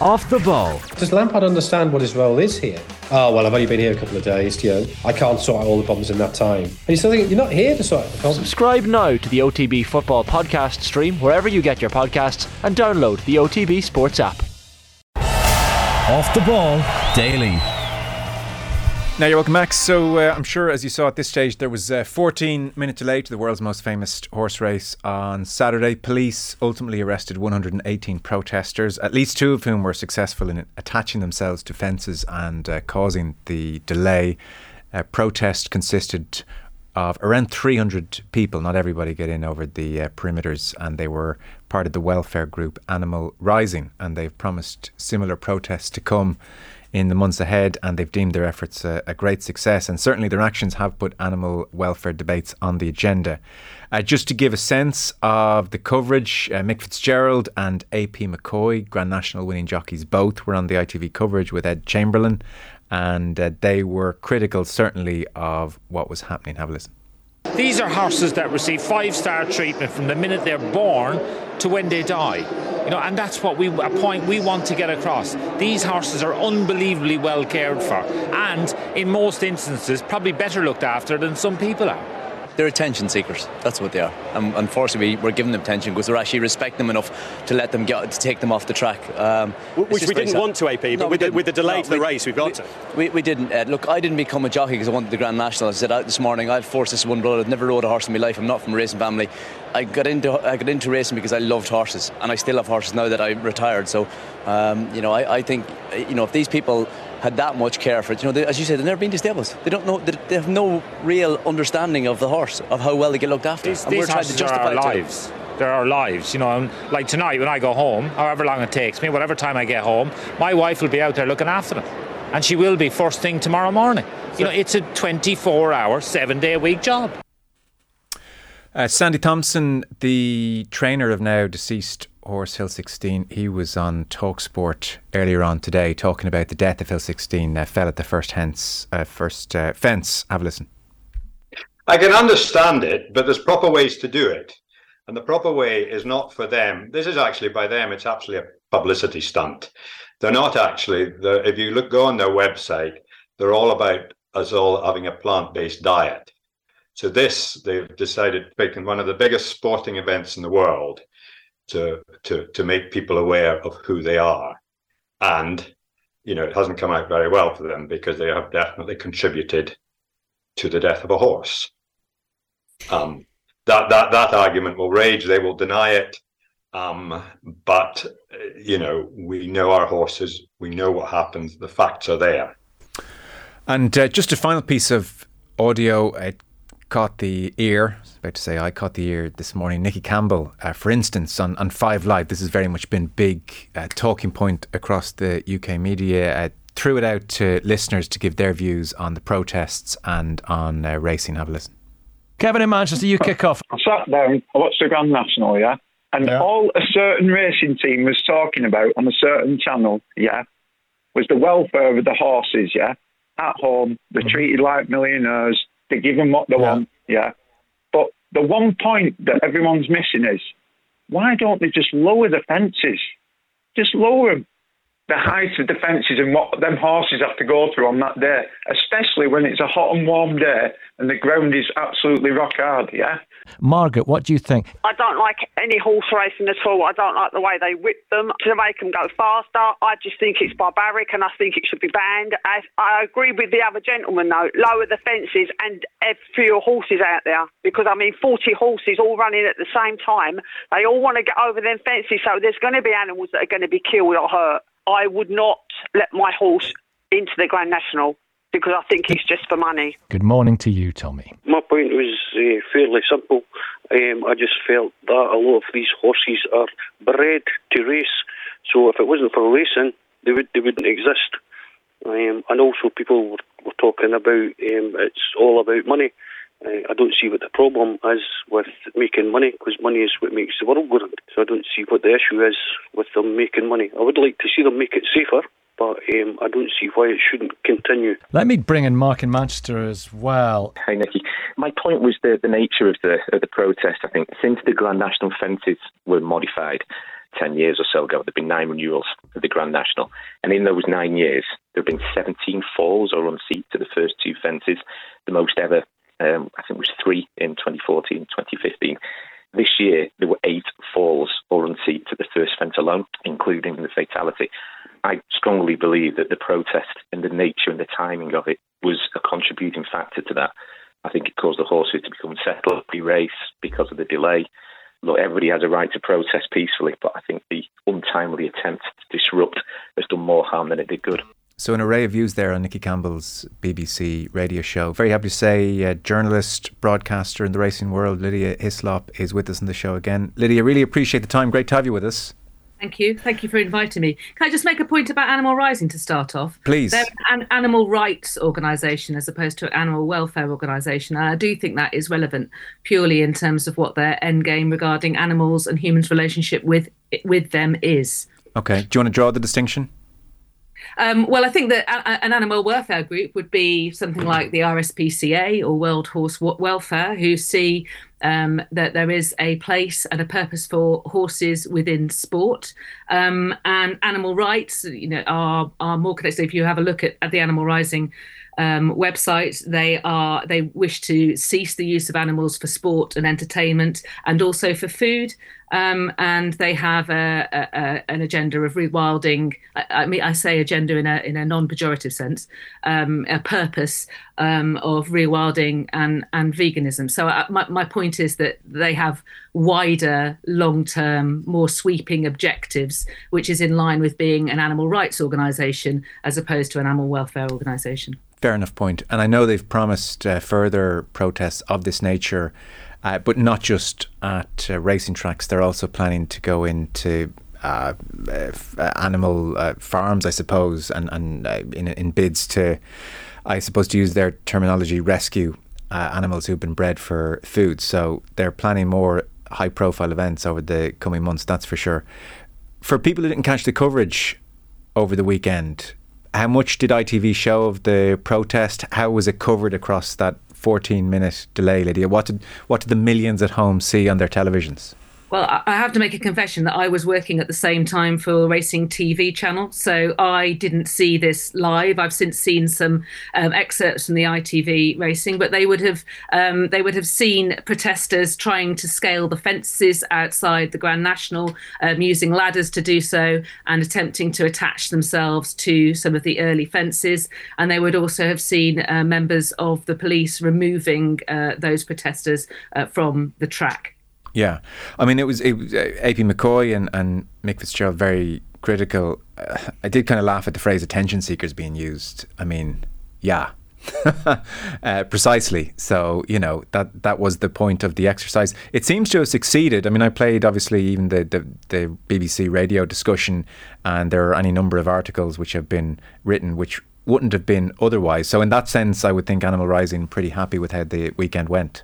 Off the Ball. Does Lampard understand what his role is here? Oh, well, I've only been here a couple of days. You know, I can't sort out all the problems in that time. And you still think you're not here to sort out the problems. Subscribe now to the OTB Football Podcast stream wherever you get your podcasts and download the OTB Sports app. Off the Ball Daily. Now you're welcome, Max. So I'm sure, as you saw at this stage, there was a 14-minute delay to the world's most famous horse race on Saturday. Police ultimately arrested 118 protesters, at least two of whom were successful in attaching themselves to fences and causing the delay. Protest consisted of around 300 people. Not everybody got in over the perimeters, and they were part of the welfare group Animal Rising, and they've promised similar protests to come in the months ahead, and they've deemed their efforts a great success, and certainly their actions have put animal welfare debates on the agenda. Just to give a sense of the coverage, Mick Fitzgerald and AP McCoy, Grand National winning jockeys both, were on the ITV coverage with Ed Chamberlain, and they were critical certainly of what was happening. Have a listen. These are horses that receive five-star treatment from the minute they're born to when they die. You know, and that's what a point we want to get across. These horses are unbelievably well cared for and, in most instances, probably better looked after than some people are. They're attention seekers, that's what they are. And unfortunately, we're giving them attention because we're actually respecting them enough to let them get to take them off the track. Which we didn't want to, AP, but no, with the delay to the race, we've got to. We didn't, Ed. Look, I didn't become a jockey because I wanted the Grand National. I said out this morning, I'll force this one blood. I've never rode a horse in my life. I'm not from a racing family. I got into racing because I loved horses, and I still love horses now that I'm retired. So, I think, if these people had that much care for it. They, as you said, they've never been to stables. They don't know. They have no real understanding of the horse, of how well they get looked after. These we're trying to justify our lives. They're our lives, And like tonight, when I go home, however long it takes me, whatever time I get home, my wife will be out there looking after them, and she will be first thing tomorrow morning. It's a 24-hour, 7-day-a-week job. Sandy Thompson, the trainer of now deceased horse Hill 16, he was on Talk Sport earlier on today talking about the death of Hill 16. Fell at the first fence. Have a listen. I can understand it, but there's proper ways to do it, and the proper way is not for them. This is actually by them. It's actually a publicity stunt. They're not actually. If you go on their website, they're all about us all having a plant-based diet. So this, they've decided, making one of the biggest sporting events in the world, to make people aware of who they are. And, it hasn't come out very well for them because they have definitely contributed to the death of a horse. That argument will rage. They will deny it. But, we know our horses. We know what happens. The facts are there. And just a final piece of audio. I caught the ear this morning. Nicky Campbell, for instance, on Five Live, this has very much been big talking point across the UK media, threw it out to listeners to give their views on the protests and on racing. Have a listen. Kevin in Manchester, you kick off. I sat down, I watched the Grand National, yeah? And all a certain racing team was talking about on a certain channel, yeah, was the welfare of the horses, yeah? At home, they're treated like millionaires. They give them what they want, yeah. But the one point that everyone's missing is, why don't they just lower the fences? Just lower them. The height of the fences and what them horses have to go through on that day, especially when it's a hot and warm day and the ground is absolutely rock hard, yeah? Margaret, what do you think? I don't like any horse racing at all. I don't like the way they whip them to make them go faster. I just think it's barbaric and I think it should be banned. I agree with the other gentleman, though. Lower the fences and have fewer horses out there because, 40 horses all running at the same time. They all want to get over them fences, so there's going to be animals that are going to be killed or hurt. I would not let my horse into the Grand National because I think it's just for money. Good morning to you, Tommy. My point was fairly simple. I just felt that a lot of these horses are bred to race, so if it wasn't for racing, they wouldn't exist. And also people were talking about it's all about money. I don't see what the problem is with making money, because money is what makes the world go round. So I don't see what the issue is with them making money. I would like to see them make it safer, but I don't see why it shouldn't continue. Let me bring in Mark in Manchester as well. Hi, Nicky. My point was the nature of the protest, I think. Since the Grand National fences were modified, 10 years or so ago, there've been 9 renewals of the Grand National. And in those 9 years, there have been 17 falls or unseats to the first 2 fences, the most ever, I think it was 3 in 2014, 2015. This year, there were 8 falls or unseats to the first fence alone, including the fatality. I strongly believe that the protest and the nature and the timing of it was a contributing factor to that. I think it caused the horses to become settled pre-race because of the delay. Look, everybody has a right to protest peacefully, but I think the untimely attempt to disrupt has done more harm than it did good. So an array of views there on Nicky Campbell's BBC radio show. Very happy to say journalist, broadcaster in the racing world, Lydia Hislop, is with us on the show again. Lydia, really appreciate the time. Great to have you with us. Thank you. Thank you for inviting me. Can I just make a point about Animal Rising to start off? Please. They're an animal rights organisation as opposed to an animal welfare organisation. And I do think that is relevant purely in terms of what their end game regarding animals and humans' relationship with them is. Okay. Do you want to draw the distinction? Well, I think that an animal welfare group would be something like the RSPCA or World Horse Welfare, who see that there is a place and a purpose for horses within sport, and animal rights, you know, are more connected. If you have a look at the Animal Rising website, they wish to cease the use of animals for sport and entertainment, and also for food. And they have an agenda of rewilding. I mean, I say agenda in a non-pejorative sense, a purpose of rewilding and veganism. So my point is that they have wider, long-term, more sweeping objectives, which is in line with being an animal rights organisation as opposed to an animal welfare organisation. Fair enough point. And I know they've promised further protests of this nature, but not just at racing tracks. They're also planning to go into animal farms, I suppose, and in bids to, I suppose, to use their terminology, rescue animals who've been bred for food. So they're planning more high-profile events over the coming months, that's for sure. For people who didn't catch the coverage over the weekend, how much did ITV show of the protest? How was it covered across that 14-minute delay, Lydia? What did the millions at home see on their televisions? Well, I have to make a confession that I was working at the same time for a racing TV channel, so I didn't see this live. I've since seen some excerpts from the ITV racing, but they would have seen protesters trying to scale the fences outside the Grand National, using ladders to do so and attempting to attach themselves to some of the early fences. And they would also have seen members of the police removing those protesters from the track. Yeah, I mean, it was AP McCoy and Mick Fitzgerald very critical. I did kind of laugh at the phrase attention seekers being used. I mean, yeah, precisely. So, you know, that was the point of the exercise. It seems to have succeeded. I mean, I played, obviously, even the BBC radio discussion, and there are any number of articles which have been written which wouldn't have been otherwise. So in that sense, I would think Animal Rising pretty happy with how the weekend went.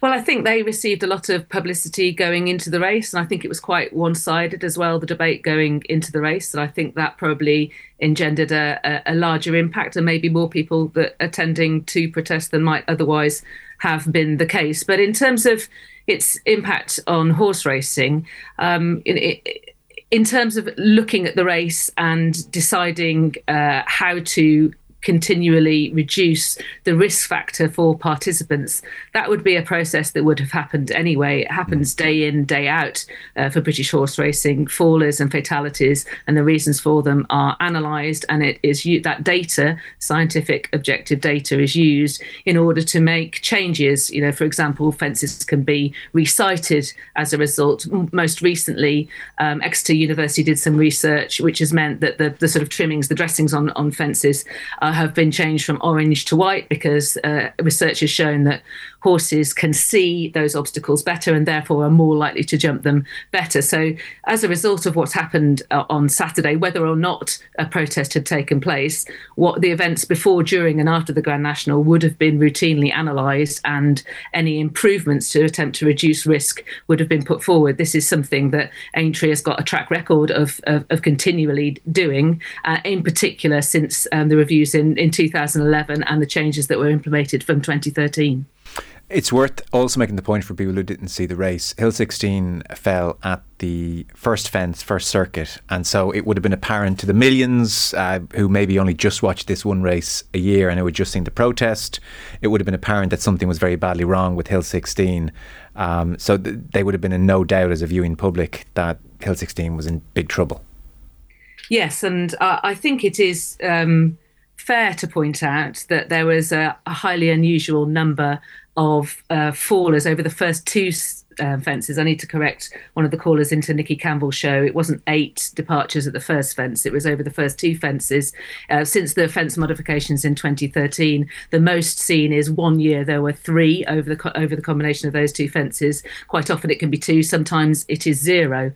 Well, I think they received a lot of publicity going into the race, and I think it was quite one-sided as well, the debate going into the race, and I think that probably engendered a larger impact and maybe more people that attending to protest than might otherwise have been the case. But in terms of its impact on horse racing, in terms of looking at the race and deciding how to continually reduce the risk factor for participants, that would be a process that would have happened anyway. It happens day in, day out for British horse racing. Fallers and fatalities and the reasons for them are analysed, and it is that data, scientific objective data, is used in order to make changes. You know, for example, fences can be recited as a result. Most recently, Exeter University did some research which has meant that the sort of trimmings, the dressings on fences have been changed from orange to white because research has shown that horses can see those obstacles better and therefore are more likely to jump them better. So as a result of what's happened on Saturday, whether or not a protest had taken place, what the events before, during and after the Grand National would have been routinely analysed, and any improvements to attempt to reduce risk would have been put forward. This is something that Aintree has got a track record of continually doing, in particular since the reviews in 2011 and the changes that were implemented from 2013. It's worth also making the point for people who didn't see the race. Hill 16 fell at the first fence, first circuit, and so it would have been apparent to the millions who maybe only just watched this one race a year and who had just seen the protest. It would have been apparent that something was very badly wrong with Hill 16. So they would have been in no doubt as a viewing public that Hill 16 was in big trouble. Yes, and I think it is fair to point out that there was a highly unusual number of fallers over the first two fences. I need to correct one of the callers into Nicky Campbell's show. It wasn't 8 departures at the first fence. It was over the first two fences. Since the fence modifications in 2013, the most seen is one year there were 3 over the combination of those two fences. Quite often it can be 2, sometimes it is 0.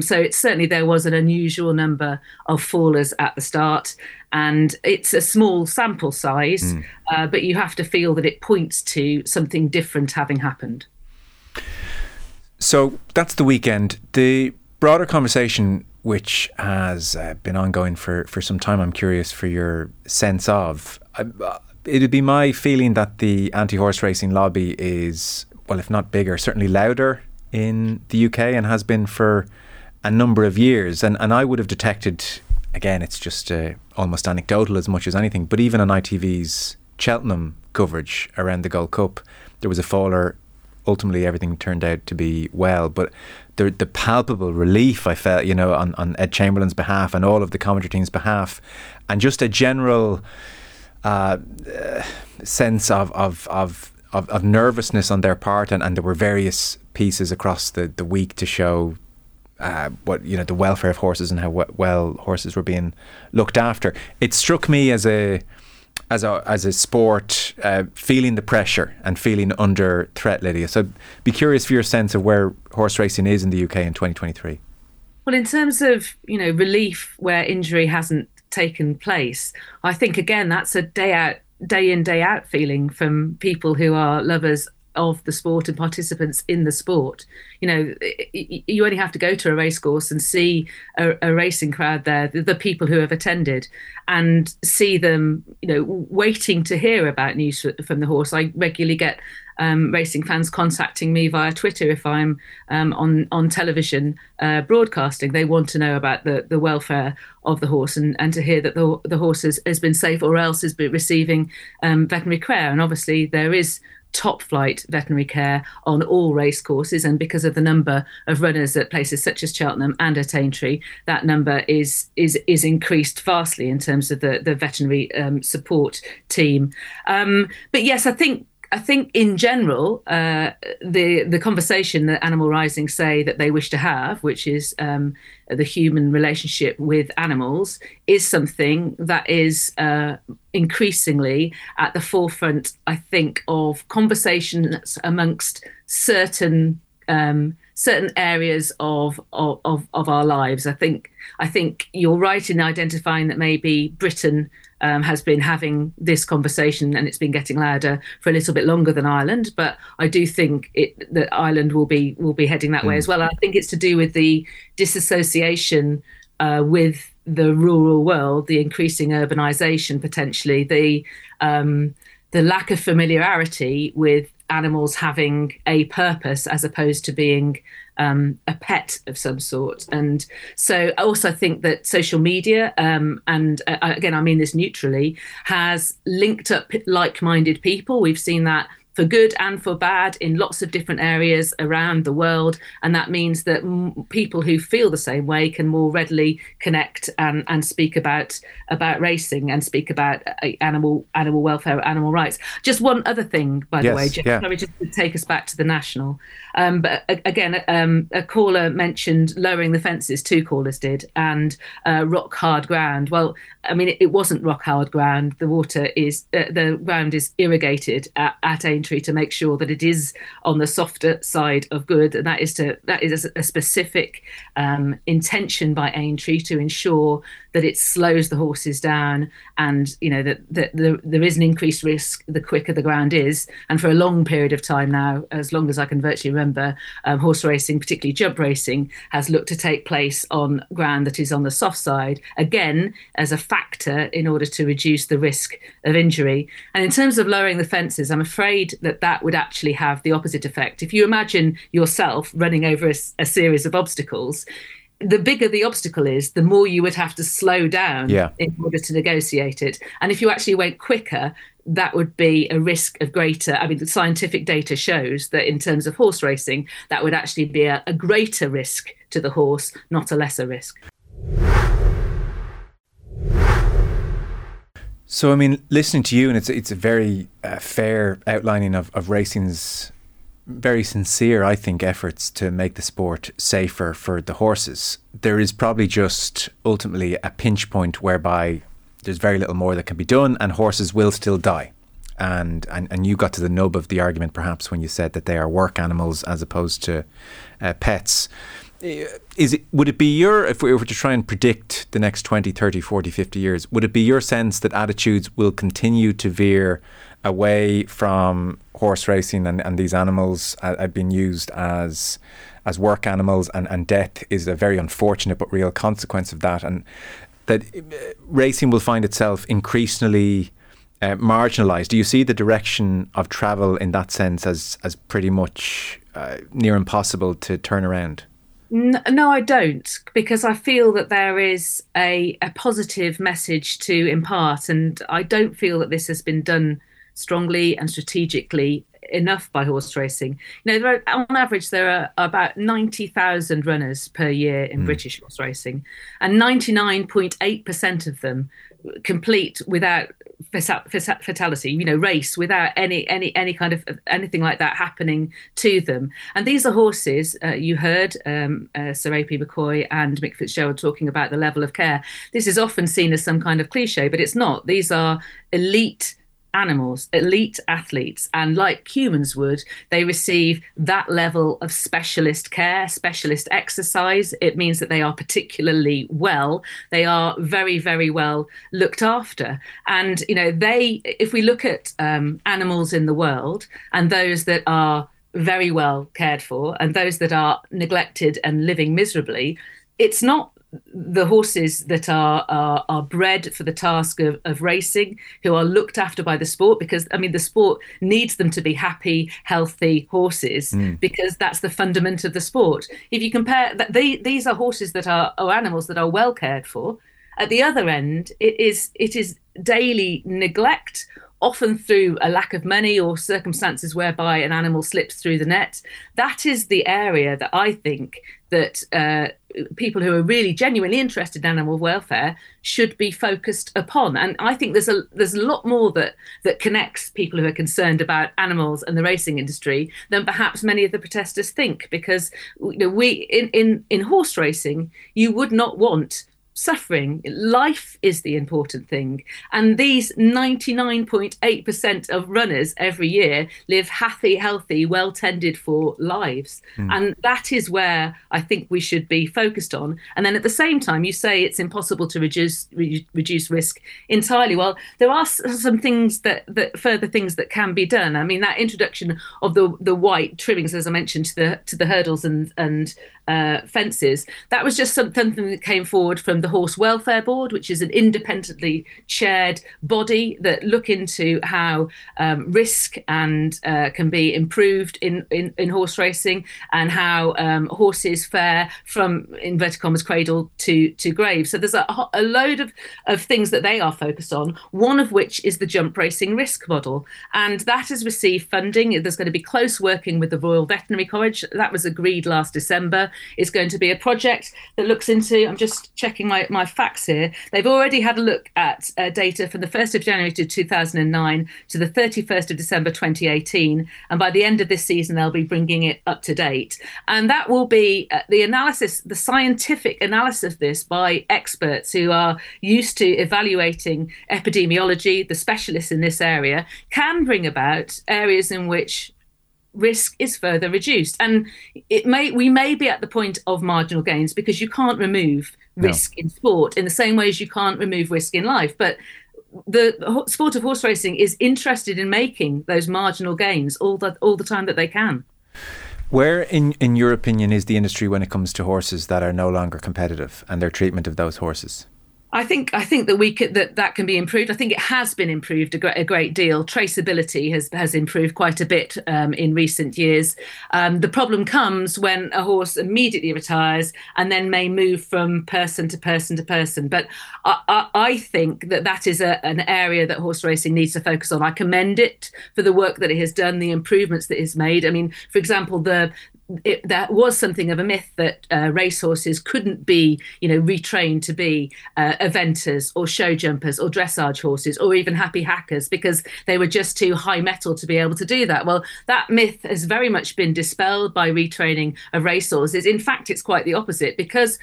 So it's certainly there was an unusual number of fallers at the start. And it's a small sample size, but you have to feel that it points to something different having happened. So that's the weekend. The broader conversation, which has been ongoing for some time, I'm curious for your sense of. It would be my feeling that the anti-horse racing lobby is, well, if not bigger, certainly louder in the UK and has been for a number of years. And I would have detected, again, it's just almost anecdotal as much as anything, but even on ITV's Cheltenham coverage around the Gold Cup, there was a faller. Ultimately, everything turned out to be well, but the palpable relief I felt, you know, on Ed Chamberlain's behalf and all of the commentary team's behalf, and just a general sense of nervousness on their part, and there were various pieces across the week to show what, you know, the welfare of horses and how well horses were being looked after. It struck me as a sport, feeling the pressure and feeling under threat, Lydia. So be curious for your sense of where horse racing is in the UK in 2023. Well, in terms of, you know, relief where injury hasn't taken place, I think, again, that's a day in, day out feeling from people who are lovers of the sport and participants in the sport. You know, you only have to go to a racecourse and see a racing crowd there, the people who have attended, and see them, you know, waiting to hear about news from the horse. I regularly get racing fans contacting me via Twitter if I'm on television broadcasting. They want to know about the welfare of the horse and to hear that the horse has been safe or else has been receiving veterinary care. And obviously there is top flight veterinary care on all race courses, and because of the number of runners at places such as Cheltenham and at Aintree, that number is increased vastly in terms of the veterinary support team. But yes, I think in general, the conversation that Animal Rising say that they wish to have, which is the human relationship with animals, is something that is increasingly at the forefront, I think, of conversations amongst certain areas of our lives. I think you're right in identifying that maybe Britain has been having this conversation, and it's been getting louder for a little bit longer than Ireland. But I do think that Ireland will be heading that way as well. And I think it's to do with the disassociation with the rural world, the increasing urbanisation potentially, the lack of familiarity with animals having a purpose as opposed to being a pet of some sort. And so I also think that social media, and again, I mean this neutrally, has linked up like-minded people. We've seen that for good and for bad in lots of different areas around the world. And that means that people who feel the same way can more readily connect and speak about racing and speak about animal welfare, animal rights. Just one other thing, by the way, Jim, sorry, just to take us back to the National. But again, a caller mentioned lowering the fences, 2 callers did, and rock hard ground. Well, I mean, it wasn't rock hard ground. The water is, the ground is irrigated at a to make sure that it is on the softer side of good, and that is a specific intention by Aintree to ensure that it slows the horses down, and you know that there is an increased risk the quicker the ground is. And for a long period of time now, as long as I can virtually remember, horse racing, particularly jump racing, has looked to take place on ground that is on the soft side, again as a factor in order to reduce the risk of injury. And in terms of lowering the fences, I'm afraid afraid that that would actually have the opposite effect. If you imagine yourself running over a series of obstacles, the bigger the obstacle is, the more you would have to slow down in order to negotiate it. And if you actually went quicker, that would be a risk of greater. I mean, the scientific data shows that in terms of horse racing, that would actually be a greater risk to the horse, not a lesser risk. So, I mean, listening to you, and it's a very fair outlining of racing's very sincere, I think, efforts to make the sport safer for the horses. There is probably just ultimately a pinch point whereby there's very little more that can be done and horses will still die. And you got to the nub of the argument, perhaps, when you said that they are work animals as opposed to pets. If we were to try and predict the next 20, 30, 40, 50 years, would it be your sense that attitudes will continue to veer away from horse racing and these animals have been used as work animals, and death is a very unfortunate but real consequence of that, and that racing will find itself increasingly marginalised? Do you see the direction of travel in that sense as pretty much near impossible to turn around? No, I don't, because I feel that there is a positive message to impart, and I don't feel that this has been done strongly and strategically enough by horse racing. You know, on average, there are about 90,000 runners per year in British horse racing, and 99.8% of them complete without fatality, you know, race without any kind of anything like that happening to them. And these are horses, you heard Sir AP McCoy and Mick Fitzgerald talking about the level of care. This is often seen as some kind of cliche, but it's not. These are elite animals, elite athletes, and like humans would, they receive that level of specialist care, specialist exercise. It means that they are particularly well. They are very, very well looked after. And, you know, if we look at animals in the world and those that are very well cared for and those that are neglected and living miserably, it's not the horses that are bred for the task of racing, who are looked after by the sport, because, I mean, the sport needs them to be happy, healthy horses, because that's the fundament of the sport. If you compare, these are horses that are animals that are well cared for. At the other end, it is daily neglect, often through a lack of money or circumstances whereby an animal slips through the net. That is the area that I think that people who are really genuinely interested in animal welfare should be focused upon. And I think there's a lot more that connects people who are concerned about animals and the racing industry than perhaps many of the protesters think, because, you know, in horse racing, you would not want suffering. Life is the important thing. And these 99.8% of runners every year live happy, healthy, well tended for lives. And that is where I think we should be focused on. And then at the same time, you say it's impossible to reduce risk entirely. Well, there are some things that further things that can be done. I mean, that introduction of the white trimmings, as I mentioned, to the hurdles and fences, that was just something that came forward from the Horse Welfare Board, which is an independently chaired body that look into how risk and can be improved in horse racing, and how horses fare from, inverted commas, cradle to grave. So there's a load of things that they are focused on, one of which is the jump racing risk model. And that has received funding. There's going to be close working with the Royal Veterinary College. That was agreed last December. It's going to be a project that looks into, I'm just checking my facts here, they've already had a look at data from the 1st of January to 2009 to the 31st of December 2018, and by the end of this season they'll be bringing it up to date. And that will be the scientific analysis of this by experts who are used to evaluating epidemiology, the specialists in this area, can bring about areas in which risk is further reduced. And we may be at the point of marginal gains, because you can't remove risk in sport in the same way as you can't remove risk in life. But the sport of horse racing is interested in making those marginal gains all the time that they can. Where, in your opinion, is the industry when it comes to horses that are no longer competitive and their treatment of those horses? I think that we could, that can be improved. I think it has been improved a great deal. Traceability has improved quite a bit in recent years. The problem comes when a horse immediately retires and then may move from person to person to person. But I think that is an area that horse racing needs to focus on. I commend it for the work that it has done, the improvements that it's made. I mean, for example, there was something of a myth that racehorses couldn't be, retrained to be eventers or show jumpers or dressage horses or even happy hackers because they were just too high metal to be able to do that. Well, that myth has very much been dispelled by retraining of racehorses. In fact, it's quite the opposite because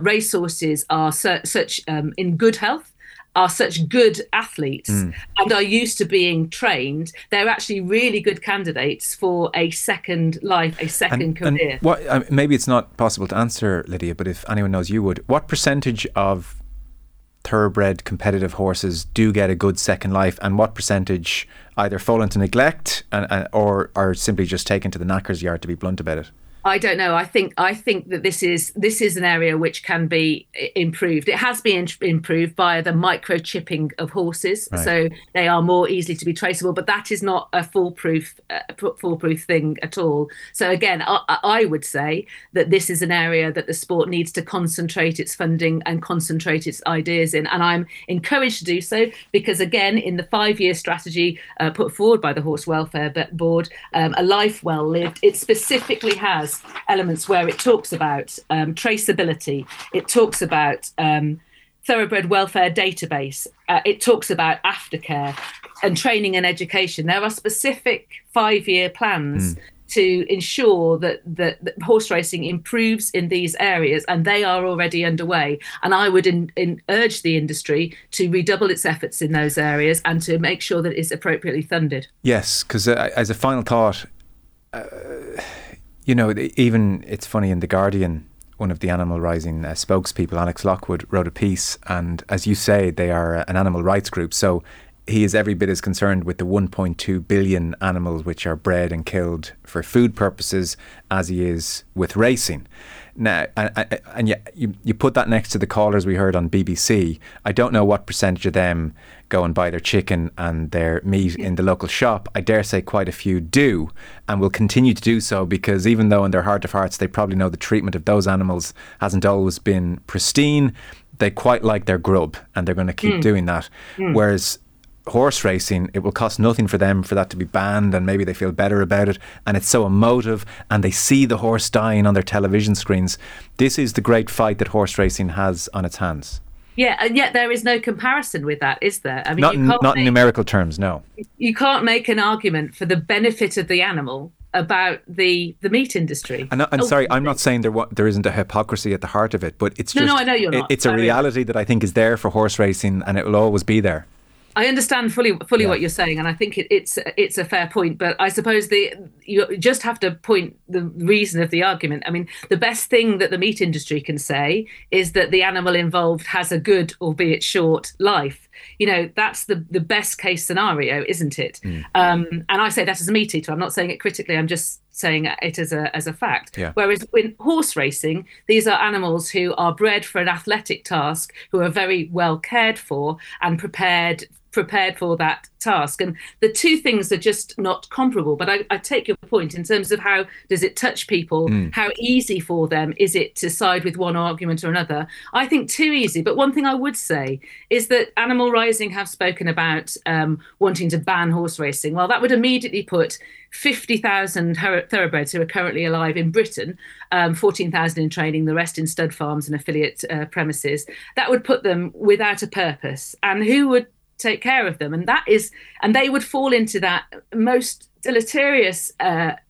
racehorses are such in good health, are such good athletes and are used to being trained. They're actually really good candidates for a second life, a second career. And what, maybe it's not possible to answer, Lydia, but if anyone knows, you would. What percentage of thoroughbred competitive horses do get a good second life, and what percentage either fall into neglect or are simply just taken to the knacker's yard, to be blunt about it? I don't know. I think that this is an area which can be improved. It has been improved by the microchipping of horses, right, so they are more easily to be traceable. But that is not a foolproof thing at all. So again, I would say that this is an area that the sport needs to concentrate its funding and concentrate its ideas in, and I'm encouraged to do so because again, in the 5-year strategy put forward by the Horse Welfare Board, A Life Well Lived, it specifically has elements where it talks about traceability, it talks about thoroughbred welfare database, it talks about aftercare and training and education. There are specific 5-year plans to ensure that horse racing improves in these areas, and they are already underway. And I would urge the industry to redouble its efforts in those areas and to make sure that it's appropriately funded. Yes, because as a final thought, even it's funny, in The Guardian, one of the Animal Rising spokespeople, Alex Lockwood, wrote a piece. And as you say, they are an animal rights group. So he is every bit as concerned with the 1.2 billion animals which are bred and killed for food purposes as he is with racing. Now, and yet you put that next to the callers we heard on BBC. I don't know what percentage of them go and buy their chicken and their meat in the local shop. I dare say quite a few do and will continue to do so because even though in their heart of hearts they probably know the treatment of those animals hasn't always been pristine, they quite like their grub and they're going to keep doing that. Whereas horse racing, it will cost nothing for them for that to be banned, and maybe they feel better about it, and it's so emotive, and they see the horse dying on their television screens. This is the great fight that horse racing has on its hands. Yeah, and yet there is no comparison with that, is there? I mean, not in numerical terms, no. You can't make an argument for the benefit of the animal about the meat industry. And sorry, I'm not saying there isn't a hypocrisy at the heart of it, but it's just... No, I know you're not. It's a reality that I think is there for horse racing, and it will always be there. I understand fully what you're saying, and I think it's a fair point. But I suppose you just have to point the reason of the argument. I mean, the best thing that the meat industry can say is that the animal involved has a good, albeit short, life. That's the best case scenario, isn't it? And I say that as a meat eater. I'm not saying it critically. I'm just saying it as a fact. Yeah. Whereas in horse racing, these are animals who are bred for an athletic task, who are very well cared for and prepared for that task. And the two things are just not comparable. But I take your point in terms of how does it touch people? How easy for them is it to side with one argument or another? I think too easy. But one thing I would say is that Animal Rising have spoken about wanting to ban horse racing. Well, that would immediately put 50,000 thoroughbreds who are currently alive in Britain, 14,000 in training, the rest in stud farms and affiliate premises. That would put them without a purpose. And who would take care of them? And they would fall into that most deleterious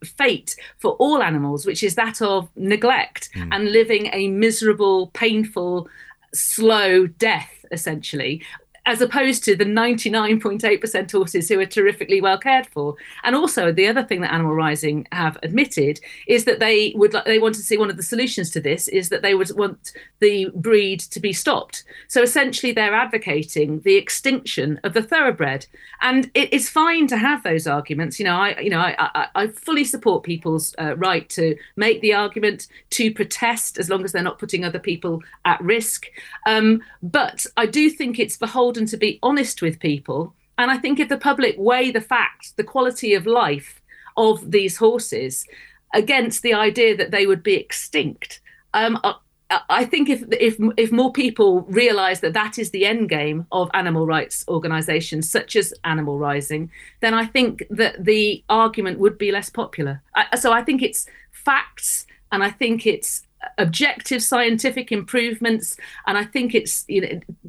fate for all animals, which is that of neglect and living a miserable, painful, slow death, essentially. as opposed to the 99.8% horses who are terrifically well cared for. And also the other thing that Animal Rising have admitted is that they want to see one of the solutions to this is that they would want the breed to be stopped. So essentially they're advocating the extinction of the thoroughbred. And it is fine to have those arguments. I fully support people's right to make the argument, to protest, as long as they're not putting other people at risk. But I do think it's beholden to be honest with people. And I think if the public weigh the facts, the quality of life of these horses against the idea that they would be extinct, I think if more people realise that that is the end game of animal rights organisations such as Animal Rising, then I think that the argument would be less popular. So I think it's facts, and I think it's objective scientific improvements, and I think it's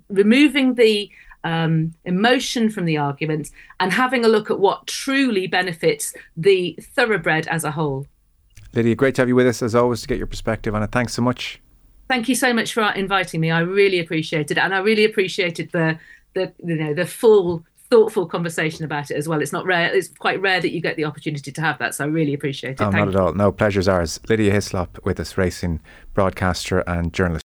removing the emotion from the argument and having a look at what truly benefits the thoroughbred as a whole. Lydia, great to have you with us as always to get your perspective on it. Thanks so much. Thank you so much for inviting me. I really appreciate it, and I really appreciated the full, thoughtful conversation about it as well. It's not rare; it's quite rare that you get the opportunity to have that. So I really appreciate it. Oh, not at all. No, pleasure's ours. Lydia Hislop with us, racing broadcaster and journalist.